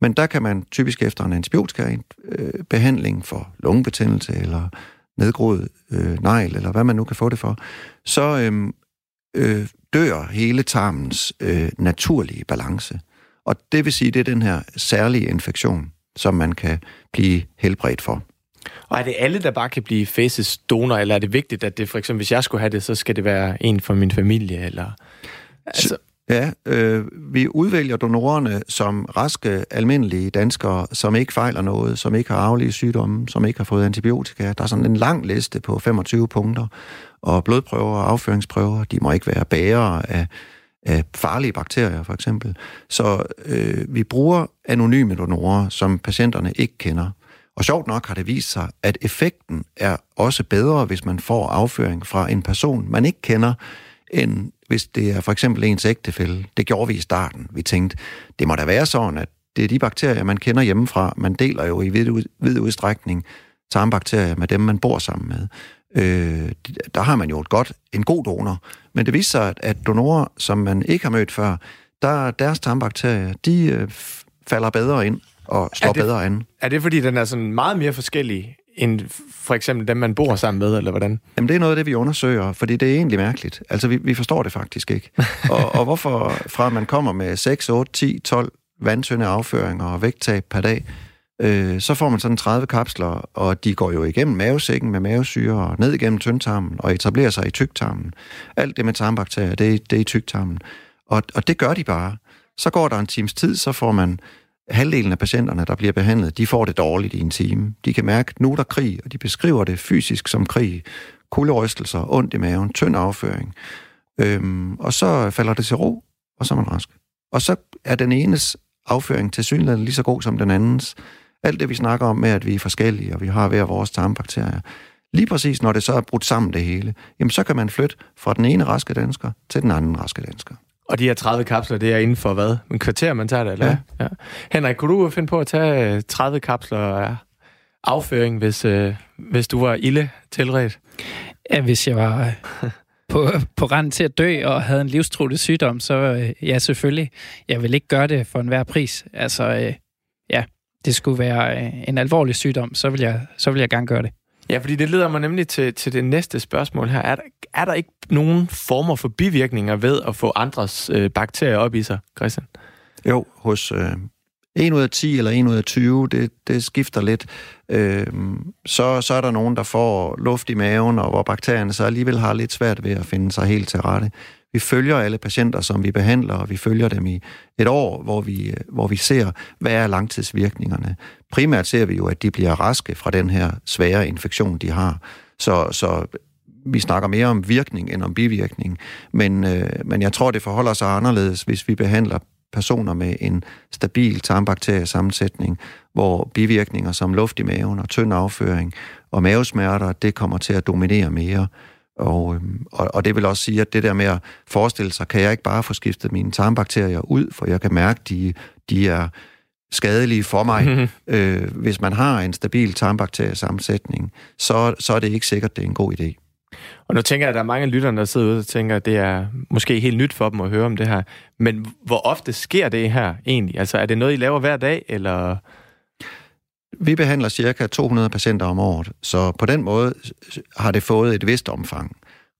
men der kan man typisk efter en antibiotikabehandling for lungebetændelse eller nedgroet negl, eller hvad man nu kan få det for, så dør hele tarmens naturlige balance. Og det vil sige, det er den her særlige infektion, som man kan blive helbredt for. Og er det alle, der bare kan blive fæcesdonor, eller er det vigtigt, at det for eksempel, hvis jeg skulle have det, så skal det være en fra min familie, eller... Altså... Vi udvælger donorerne som raske, almindelige danskere, som ikke fejler noget, som ikke har arvelige sygdomme, som ikke har fået antibiotika. Der er sådan en lang liste på 25 punkter, og blodprøver og afføringsprøver, de må ikke være bærere af farlige bakterier, for eksempel. Så vi bruger anonyme donorer, som patienterne ikke kender. Og sjovt nok har det vist sig, at effekten er også bedre, hvis man får afføring fra en person, man ikke kender, end hvis det er for eksempel ens ægtefælle. Det gjorde vi i starten. Vi tænkte, det må da være sådan, at det er de bakterier, man kender hjemmefra. Man deler jo i vid udstrækning tarmbakterier med dem, man bor sammen med. Der har man jo en god donor. Men det viste sig, at donorer, som man ikke har mødt før, deres tarmbakterier, de falder bedre ind og slår bedre an. Er det, fordi den er sådan meget mere forskellig end for eksempel dem, man bor sammen med, eller hvordan? Jamen, det er noget af det, vi undersøger, fordi det er egentlig mærkeligt. Altså, vi forstår det faktisk ikke. Og hvorfor fra man kommer med 6, 8, 10, 12 vandtynde afføringer og vægttab per dag, så får man sådan 30 kapsler, og de går jo igennem mavesækken med mavesyre, og ned igennem tyndtarmen, og etablerer sig i tyktarmen. Alt det med tarmbakterier, det er i tyktarmen. Og det gør de bare. Så går der en times tid, så får man halvdelen af patienterne, der bliver behandlet, de får det dårligt i en time. De kan mærke, nu er der krig, og de beskriver det fysisk som krig. Kulderystelser, ondt i maven, tynd afføring. Og så falder det til ro, og så er man rask. Og så er den enes afføring tilsyneladende lige så god som den andens. Alt det, vi snakker om med, at vi er forskellige, og vi har hver vores tarmbakterier. Lige præcis, når det så er brudt sammen det hele, jamen så kan man flytte fra den ene raske dansker til den anden raske dansker. Og de her 30 kapsler, det er inden for hvad? En kvarter, man tager det, eller? Ja. Henrik, kunne du finde på at tage 30 kapsler afføring, hvis du var ilde tilredt? Ja, hvis jeg var på rand til at dø og havde en livstruende sygdom, så ja, selvfølgelig. Jeg vil ikke gøre det for enhver pris. Altså, ja, det skulle være en alvorlig sygdom, så vil jeg gerne gøre det. Ja, fordi det leder mig nemlig til det næste spørgsmål her. Er der ikke nogen former for bivirkninger ved at få andres bakterier op i sig, Christian? Jo, hos 1 ud af 10 eller 1 ud af 20, det skifter lidt. Så er der nogen, der får luft i maven, og hvor bakterierne så alligevel har lidt svært ved at finde sig helt til rette. Vi følger alle patienter, som vi behandler, og vi følger dem i et år, hvor vi ser, hvad er langtidsvirkningerne. Primært ser vi jo, at de bliver raske fra den her svære infektion, de har. Så vi snakker mere om virkning end om bivirkning. Men jeg tror, det forholder sig anderledes, hvis vi behandler personer med en stabil tarmbakteriesammensætning, hvor bivirkninger som luft i maven og tynd afføring og mavesmerter, det kommer til at dominere mere. Og det vil også sige, at det der med at forestille sig, kan jeg ikke bare få skiftet mine tarmbakterier ud, for jeg kan mærke, at de er skadelige for mig. Mm-hmm. Hvis man har en stabil tarmbakteriesammensætning, så er det ikke sikkert, det er en god idé. Og nu tænker jeg, at der er mange lytterne, der sidder ude og tænker, at det er måske helt nyt for dem at høre om det her. Men hvor ofte sker det her egentlig? Altså er det noget, I laver hver dag, eller... Vi behandler cirka 200 patienter om året, så på den måde har det fået et vist omfang.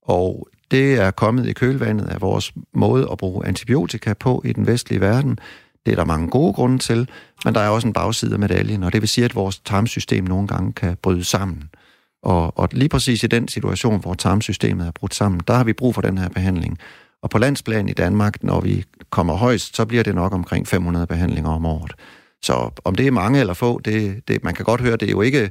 Og det er kommet i kølvandet af vores måde at bruge antibiotika på i den vestlige verden. Det er der mange gode grunde til, men der er også en bagside af medaljen, og det vil sige, at vores tarmsystem nogle gange kan bryde sammen. Og lige præcis i den situation, hvor tarmsystemet er brudt sammen, der har vi brug for den her behandling. Og på landsplan i Danmark, når vi kommer højst, så bliver det nok omkring 500 behandlinger om året. Så om det er mange eller få, man kan godt høre, det er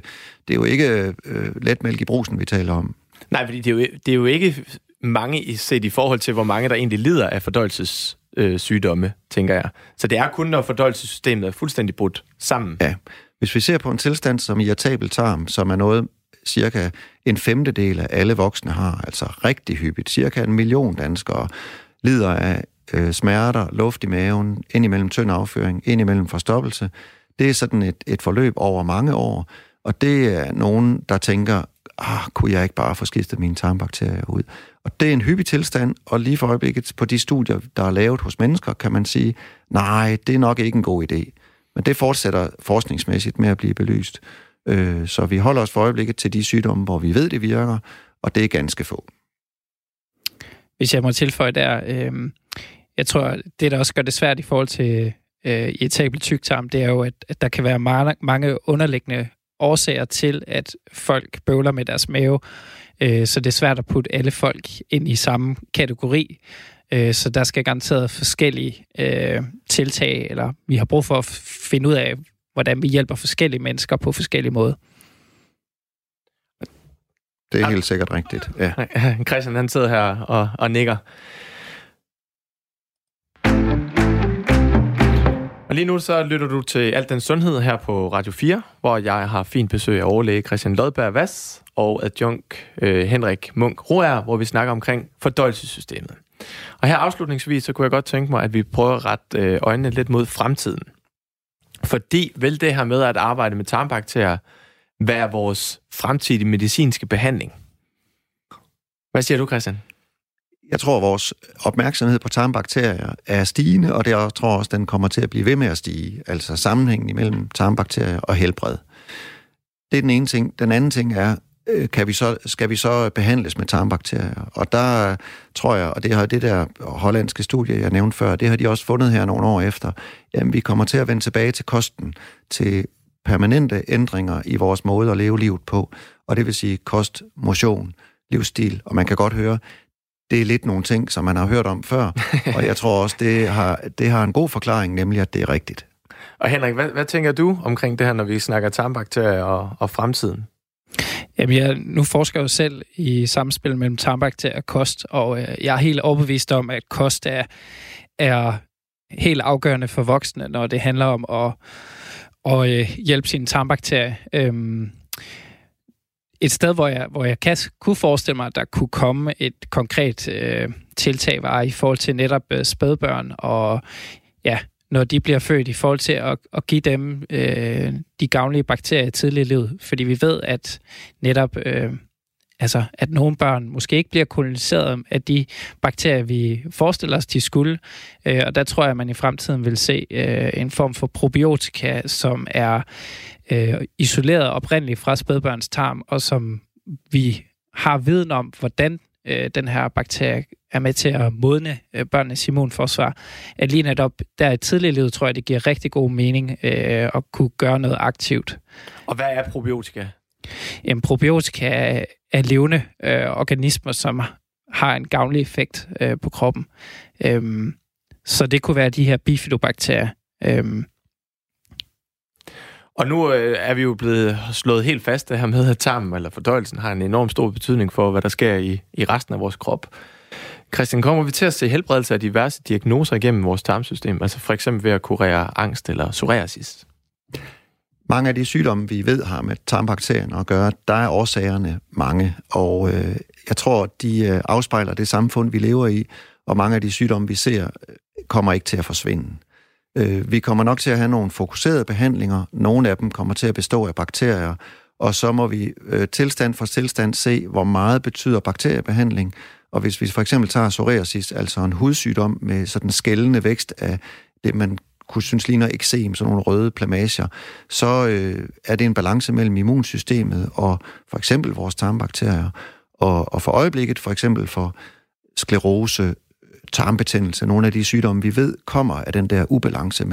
jo ikke letmælk i brusen, vi taler om. Nej, fordi det er jo ikke mange set i forhold til, hvor mange der egentlig lider af fordøjelsessygdomme, tænker jeg. Så det er kun, når fordøjelsessystemet er fuldstændig brudt sammen. Ja, hvis vi ser på en tilstand som irritabel tarm, som er noget cirka en femtedel af alle voksne har, altså rigtig hyppigt, cirka 1 million danskere lider af smerter, luft i maven, indimellem tynd afføring, indimellem forstoppelse. Det er sådan et forløb over mange år, og det er nogen, der tænker, kunne jeg ikke bare få skiftet mine tarmbakterier ud? Og det er en hyppig tilstand, og lige for øjeblikket på de studier, der er lavet hos mennesker, kan man sige, nej, det er nok ikke en god idé. Men det fortsætter forskningsmæssigt med at blive belyst. Så vi holder os for øjeblikket til de sygdomme, hvor vi ved, det virker, og det er ganske få. Hvis jeg må tilføje der, jeg tror, det der også gør det svært i forhold til irritabel tyktarm, det er jo, at der kan være mange underliggende årsager til, at folk bøvler med deres mave, så det er svært at putte alle folk ind i samme kategori. Så der skal garanteret forskellige tiltag, eller vi har brug for at finde ud af, hvordan vi hjælper forskellige mennesker på forskellige måder. Det er helt sikkert rigtigt, ja. Christian, han sidder her og nikker. Og lige nu så lytter du til Alt den Sundhed her på Radio 4, hvor jeg har fint besøg af overlæge Christian Lodberg Vad og adjunkt Henrik Munk Roer, hvor vi snakker omkring fordøjelsessystemet. Og her afslutningsvis, så kunne jeg godt tænke mig, at vi prøver at rette øjnene lidt mod fremtiden. Fordi vil det her med at arbejde med tarmbakterier være vores fremtidige medicinske behandling? Hvad siger du, Christian? Jeg tror, at vores opmærksomhed på tarmbakterier er stigende, og det jeg tror også, den kommer til at blive ved med at stige. Altså sammenhængen imellem tarmbakterier og helbred. Det er den ene ting. Den anden ting er, skal vi så behandles med tarmbakterier? Og der tror jeg, og det har det der hollandske studie, jeg nævnte før, det har de også fundet her nogle år efter, jamen vi kommer til at vende tilbage til kosten, til permanente ændringer i vores måde at leve livet på, og det vil sige kost, motion, livsstil, og man kan godt høre, det er lidt nogle ting, som man har hørt om før, og jeg tror også, det har en god forklaring, nemlig at det er rigtigt. Og Henrik, hvad tænker du omkring det her, når vi snakker tarmbakterier og fremtiden? Jamen, jeg nu forsker jo selv i samspil mellem tarmbakterier og kost, og jeg er helt overbevist om, at kost er helt afgørende for voksne, når det handler om at hjælpe sine tarmbakterier. Et sted, hvor jeg kunne forestille mig, at der kunne komme et konkret tiltag, var i forhold til netop spædbørn, og ja, når de bliver født, i forhold til at give dem de gavnlige bakterier i tidligere liv. Fordi vi ved, at netop at nogle børn måske ikke bliver koloniseret af de bakterier, vi forestiller os, de skulle. Og der tror jeg, at man i fremtiden vil se en form for probiotika, som er isoleret oprindeligt fra spædbørns tarm, og som vi har viden om, hvordan den her bakterie er med til at modne børnenes immunforsvar. At lige netop der i tidligere livet, tror jeg, det giver rigtig god mening at kunne gøre noget aktivt. Og hvad er probiotika? Jamen, probiotika er levende organismer, som har en gavnlig effekt på kroppen. Så det kunne være de her bifidobakterier. Og nu er vi jo blevet slået helt fast, det her med, at tarmen eller fordøjelsen har en enorm stor betydning for, hvad der sker i resten af vores krop. Christian, kommer vi til at se helbredelse af diverse diagnoser igennem vores tarmsystem? Altså for eksempel ved at kurere angst eller psoriasis? Mange af de sygdomme, vi ved har med tarmbakterierne at gøre, der er årsagerne mange. Og jeg tror, de afspejler det samfund, vi lever i, og mange af de sygdomme, vi ser, kommer ikke til at forsvinde. Vi kommer nok til at have nogle fokuserede behandlinger. Nogle af dem kommer til at bestå af bakterier, og så må vi tilstand for tilstand se, hvor meget betyder bakteriebehandling. Og hvis vi for eksempel tager psoriasis, altså en hudsygdom med sådan skældende vækst af det, man kunne synes ligner eksem, sådan nogle røde plamager, så er det en balance mellem immunsystemet og for eksempel vores tarmbakterier. Og for øjeblikket for eksempel for sklerose, tarmbetændelse, nogle af de sygdomme, vi ved, kommer af den der ubalance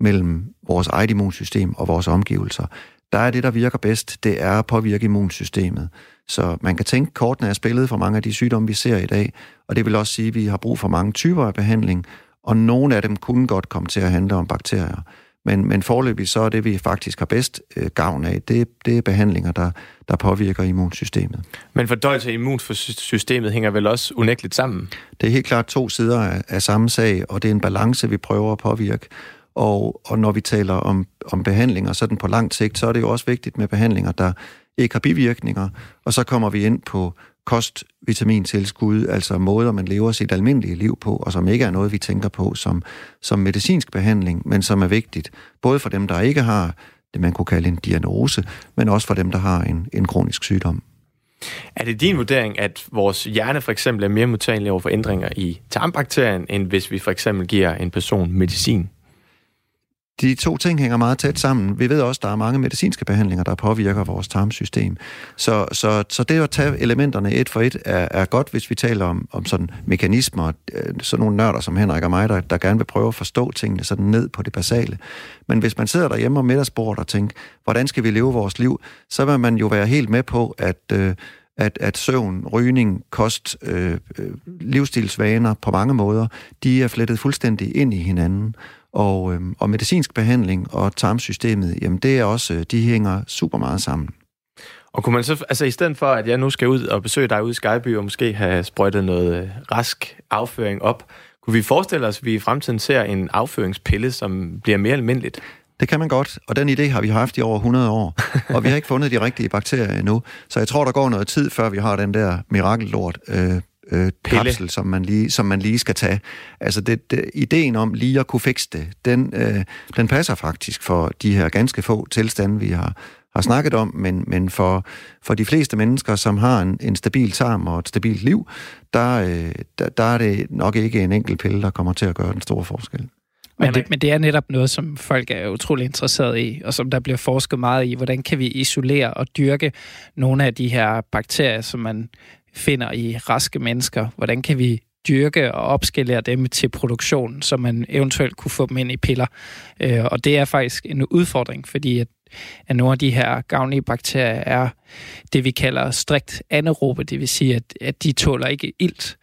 mellem vores eget immunsystem og vores omgivelser. Der er det, der virker bedst, det er at påvirke immunsystemet. Så man kan tænke, kortene er spillet for mange af de sygdomme, vi ser i dag, og det vil også sige, at vi har brug for mange typer af behandling, og nogle af dem kunne godt komme til at handle om bakterier. Men foreløbig så er det, vi faktisk har bedst gavn af, det er behandlinger, der påvirker immunsystemet. Men fordøjelse af immunsystemet hænger vel også unægteligt sammen? Det er helt klart to sider af samme sag, og det er en balance, vi prøver at påvirke. Og når vi taler om behandlinger sådan på langt sigt, så er det jo også vigtigt med behandlinger, der ikke har bivirkninger. Og så kommer vi ind på kost, vitamintilskud, altså måder, man lever sit almindelige liv på, og som ikke er noget, vi tænker på som medicinsk behandling, men som er vigtigt, både for dem, der ikke har det, man kunne kalde en diagnose, men også for dem, der har en kronisk sygdom. Er det din vurdering, at vores hjerne for eksempel er mere modtagelig over for ændringer i tarmbakterien, end hvis vi for eksempel giver en person medicin? De to ting hænger meget tæt sammen. Vi ved også, at der er mange medicinske behandlinger, der påvirker vores tarmsystem. Så det at tage elementerne et for et er godt, hvis vi taler om sådan mekanismer, sådan nogle nørder som Henrik og mig, der gerne vil prøve at forstå tingene sådan ned på det basale. Men hvis man sidder derhjemme om middagsbordet og tænker, hvordan skal vi leve vores liv, så vil man jo være helt med på, at søvn, rygning, kost, livsstilsvaner på mange måder, de er flettet fuldstændig ind i hinanden. Og medicinsk behandling og tarmsystemet, jamen det er også, de hænger super meget sammen. Og kunne man så, altså i stedet for, at jeg nu skal ud og besøge dig ude i Skyby og måske have sprøjtet noget rask afføring op, kunne vi forestille os, at vi i fremtiden ser en afføringspille, som bliver mere almindeligt? Det kan man godt, og den idé har vi haft i over 100 år, og vi har ikke fundet de rigtige bakterier endnu, så jeg tror, der går noget tid, før vi har den der mirakellort kapsel, som man lige skal tage. Altså, ideen om lige at kunne fikse det, den passer faktisk for de her ganske få tilstande, vi har snakket om, men for de fleste mennesker, som har en stabil tarm og et stabilt liv, der er det nok ikke en enkelt pille, der kommer til at gøre den store forskel. Men det er netop noget, som folk er utrolig interesseret i, og som der bliver forsket meget i. Hvordan kan vi isolere og dyrke nogle af de her bakterier, som man finder i raske mennesker? Hvordan kan vi dyrke og opskalere dem til produktion, så man eventuelt kunne få dem ind i piller? Og det er faktisk en udfordring, fordi at nogle af de her gavnlige bakterier er det, vi kalder strikt anaerobe, det vil sige, at de tåler ikke ilt.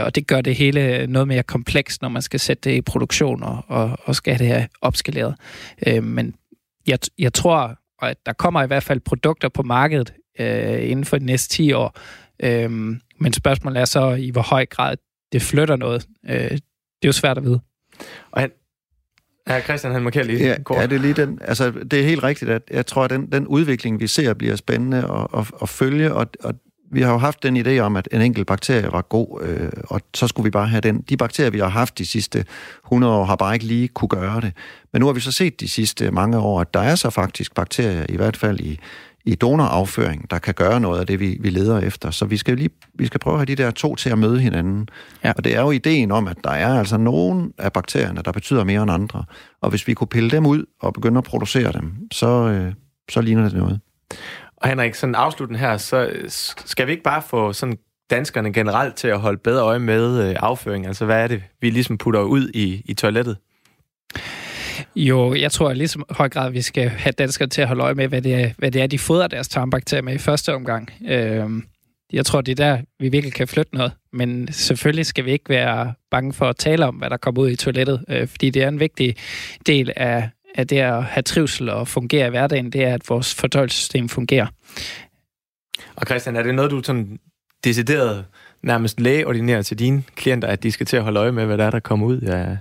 Og det gør det hele noget mere komplekst, når man skal sætte det i produktion og skal det her opskaleret. Men jeg tror, at der kommer i hvert fald produkter på markedet inden for de næste 10 år, men spørgsmålet er så, i hvor høj grad det flytter noget. Det er jo svært at vide. Og Christian, han markerer lige kort. Ja, det er lige den. Altså, det er helt rigtigt, at jeg tror, at den udvikling, vi ser, bliver spændende at følge, og vi har jo haft den idé om, at en enkelt bakterie var god, og så skulle vi bare have den. De bakterier, vi har haft de sidste 100 år, har bare ikke lige kunne gøre det. Men nu har vi så set de sidste mange år, at der er så faktisk bakterier, i hvert fald i donorafføring, der kan gøre noget af det, vi leder efter. Så vi skal prøve at have de der to til at møde hinanden. Ja. Og det er jo ideen om, at der er altså nogen af bakterierne, der betyder mere end andre. Og hvis vi kunne pille dem ud og begynde at producere dem, så ligner det noget. Og Henrik, sådan afslutten her, så skal vi ikke bare få sådan danskerne generelt til at holde bedre øje med afføring? Altså, hvad er det, vi ligesom putter ud i toilettet? Jo, jeg tror ligesom i høj grad, vi skal have danskere til at holde øje med, hvad det er, de fodrer deres tarmbakterier med i første omgang. Jeg tror, det er der, vi virkelig kan flytte noget. Men selvfølgelig skal vi ikke være bange for at tale om, hvad der kommer ud i toilettet, fordi det er en vigtig del af det at have trivsel og fungere i hverdagen, det er, at vores fordøjelsessystem fungerer. Og Christian, er det noget, du sådan decideret nærmest lægeordinerer til dine klienter, at de skal til at holde øje med, hvad der er, der kommer ud af?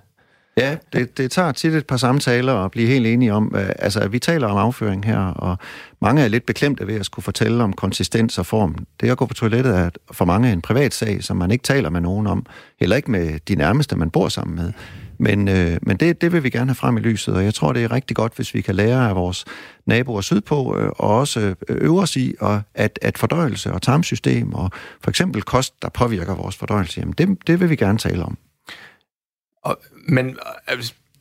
Ja, det tager tit et par samtaler at blive helt enige om, altså at vi taler om afføring her, og mange er lidt beklemte ved at skulle fortælle om konsistens og form. Det at gå på toilettet er for mange en privat sag, som man ikke taler med nogen om, heller ikke med de nærmeste, man bor sammen med. Men det vil vi gerne have frem i lyset, og jeg tror, det er rigtig godt, hvis vi kan lære af vores naboer sydpå, og også øve os i, at fordøjelse og tarmsystem, og for eksempel kost, der påvirker vores fordøjelse, jamen det vil vi gerne tale om. Men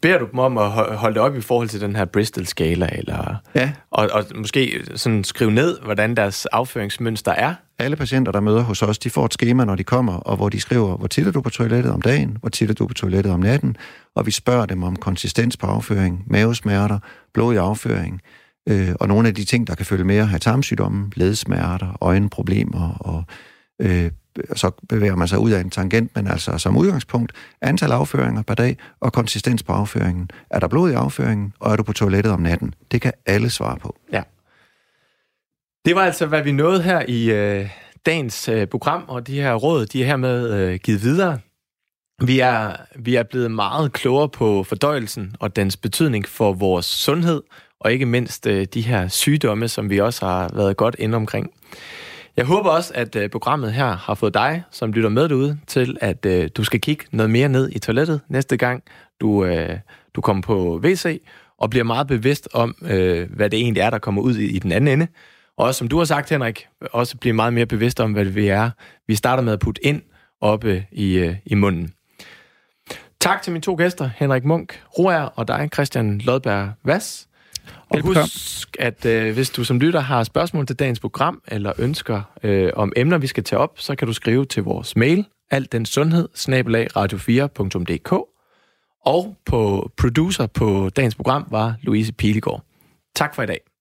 beder du dem om at holde det op i forhold til den her Bristol-skala? Eller, ja. Og måske sådan skrive ned, hvordan deres afføringsmønster er? Alle patienter, der møder hos os, de får et skema, når de kommer, og hvor de skriver, hvor tit er du på toilettet om dagen, hvor tit er du på toilettet om natten, og vi spørger dem om konsistens på afføring, mavesmerter, blod i afføring, og nogle af de ting, der kan følge med at have tarmsygdomme, ledsmerter, øjenproblemer og så bevæger man sig ud af en tangent, men altså som udgangspunkt, antal afføringer per dag og konsistens på afføringen. Er der blod i afføringen, og er du på toilettet om natten? Det kan alle svare på. Ja. Det var altså, hvad vi nåede her i dagens program, og de her råd, de er hermed givet videre. Vi er blevet meget klogere på fordøjelsen og dens betydning for vores sundhed, og ikke mindst de her sygdomme, som vi også har været godt inde omkring. Jeg håber også, at programmet her har fået dig, som lytter med derude, til at du skal kigge noget mere ned i toilettet næste gang, du kommer på WC, og bliver meget bevidst om, hvad det egentlig er, der kommer ud i den anden ende. også, som du har sagt, Henrik, også blive meget mere bevidst om, hvad vi er. Vi starter med at putte ind oppe i munden. Tak til mine to gæster, Henrik Munk, Roer, og dig, Christian Lodberg Vad. Og husk, at hvis du som lytter har spørgsmål til dagens program, eller ønsker om emner, vi skal tage op, så kan du skrive til vores mail, altdensundhed@radio4.dk. Og på producer på dagens program var Louise Pilegaard. Tak for i dag.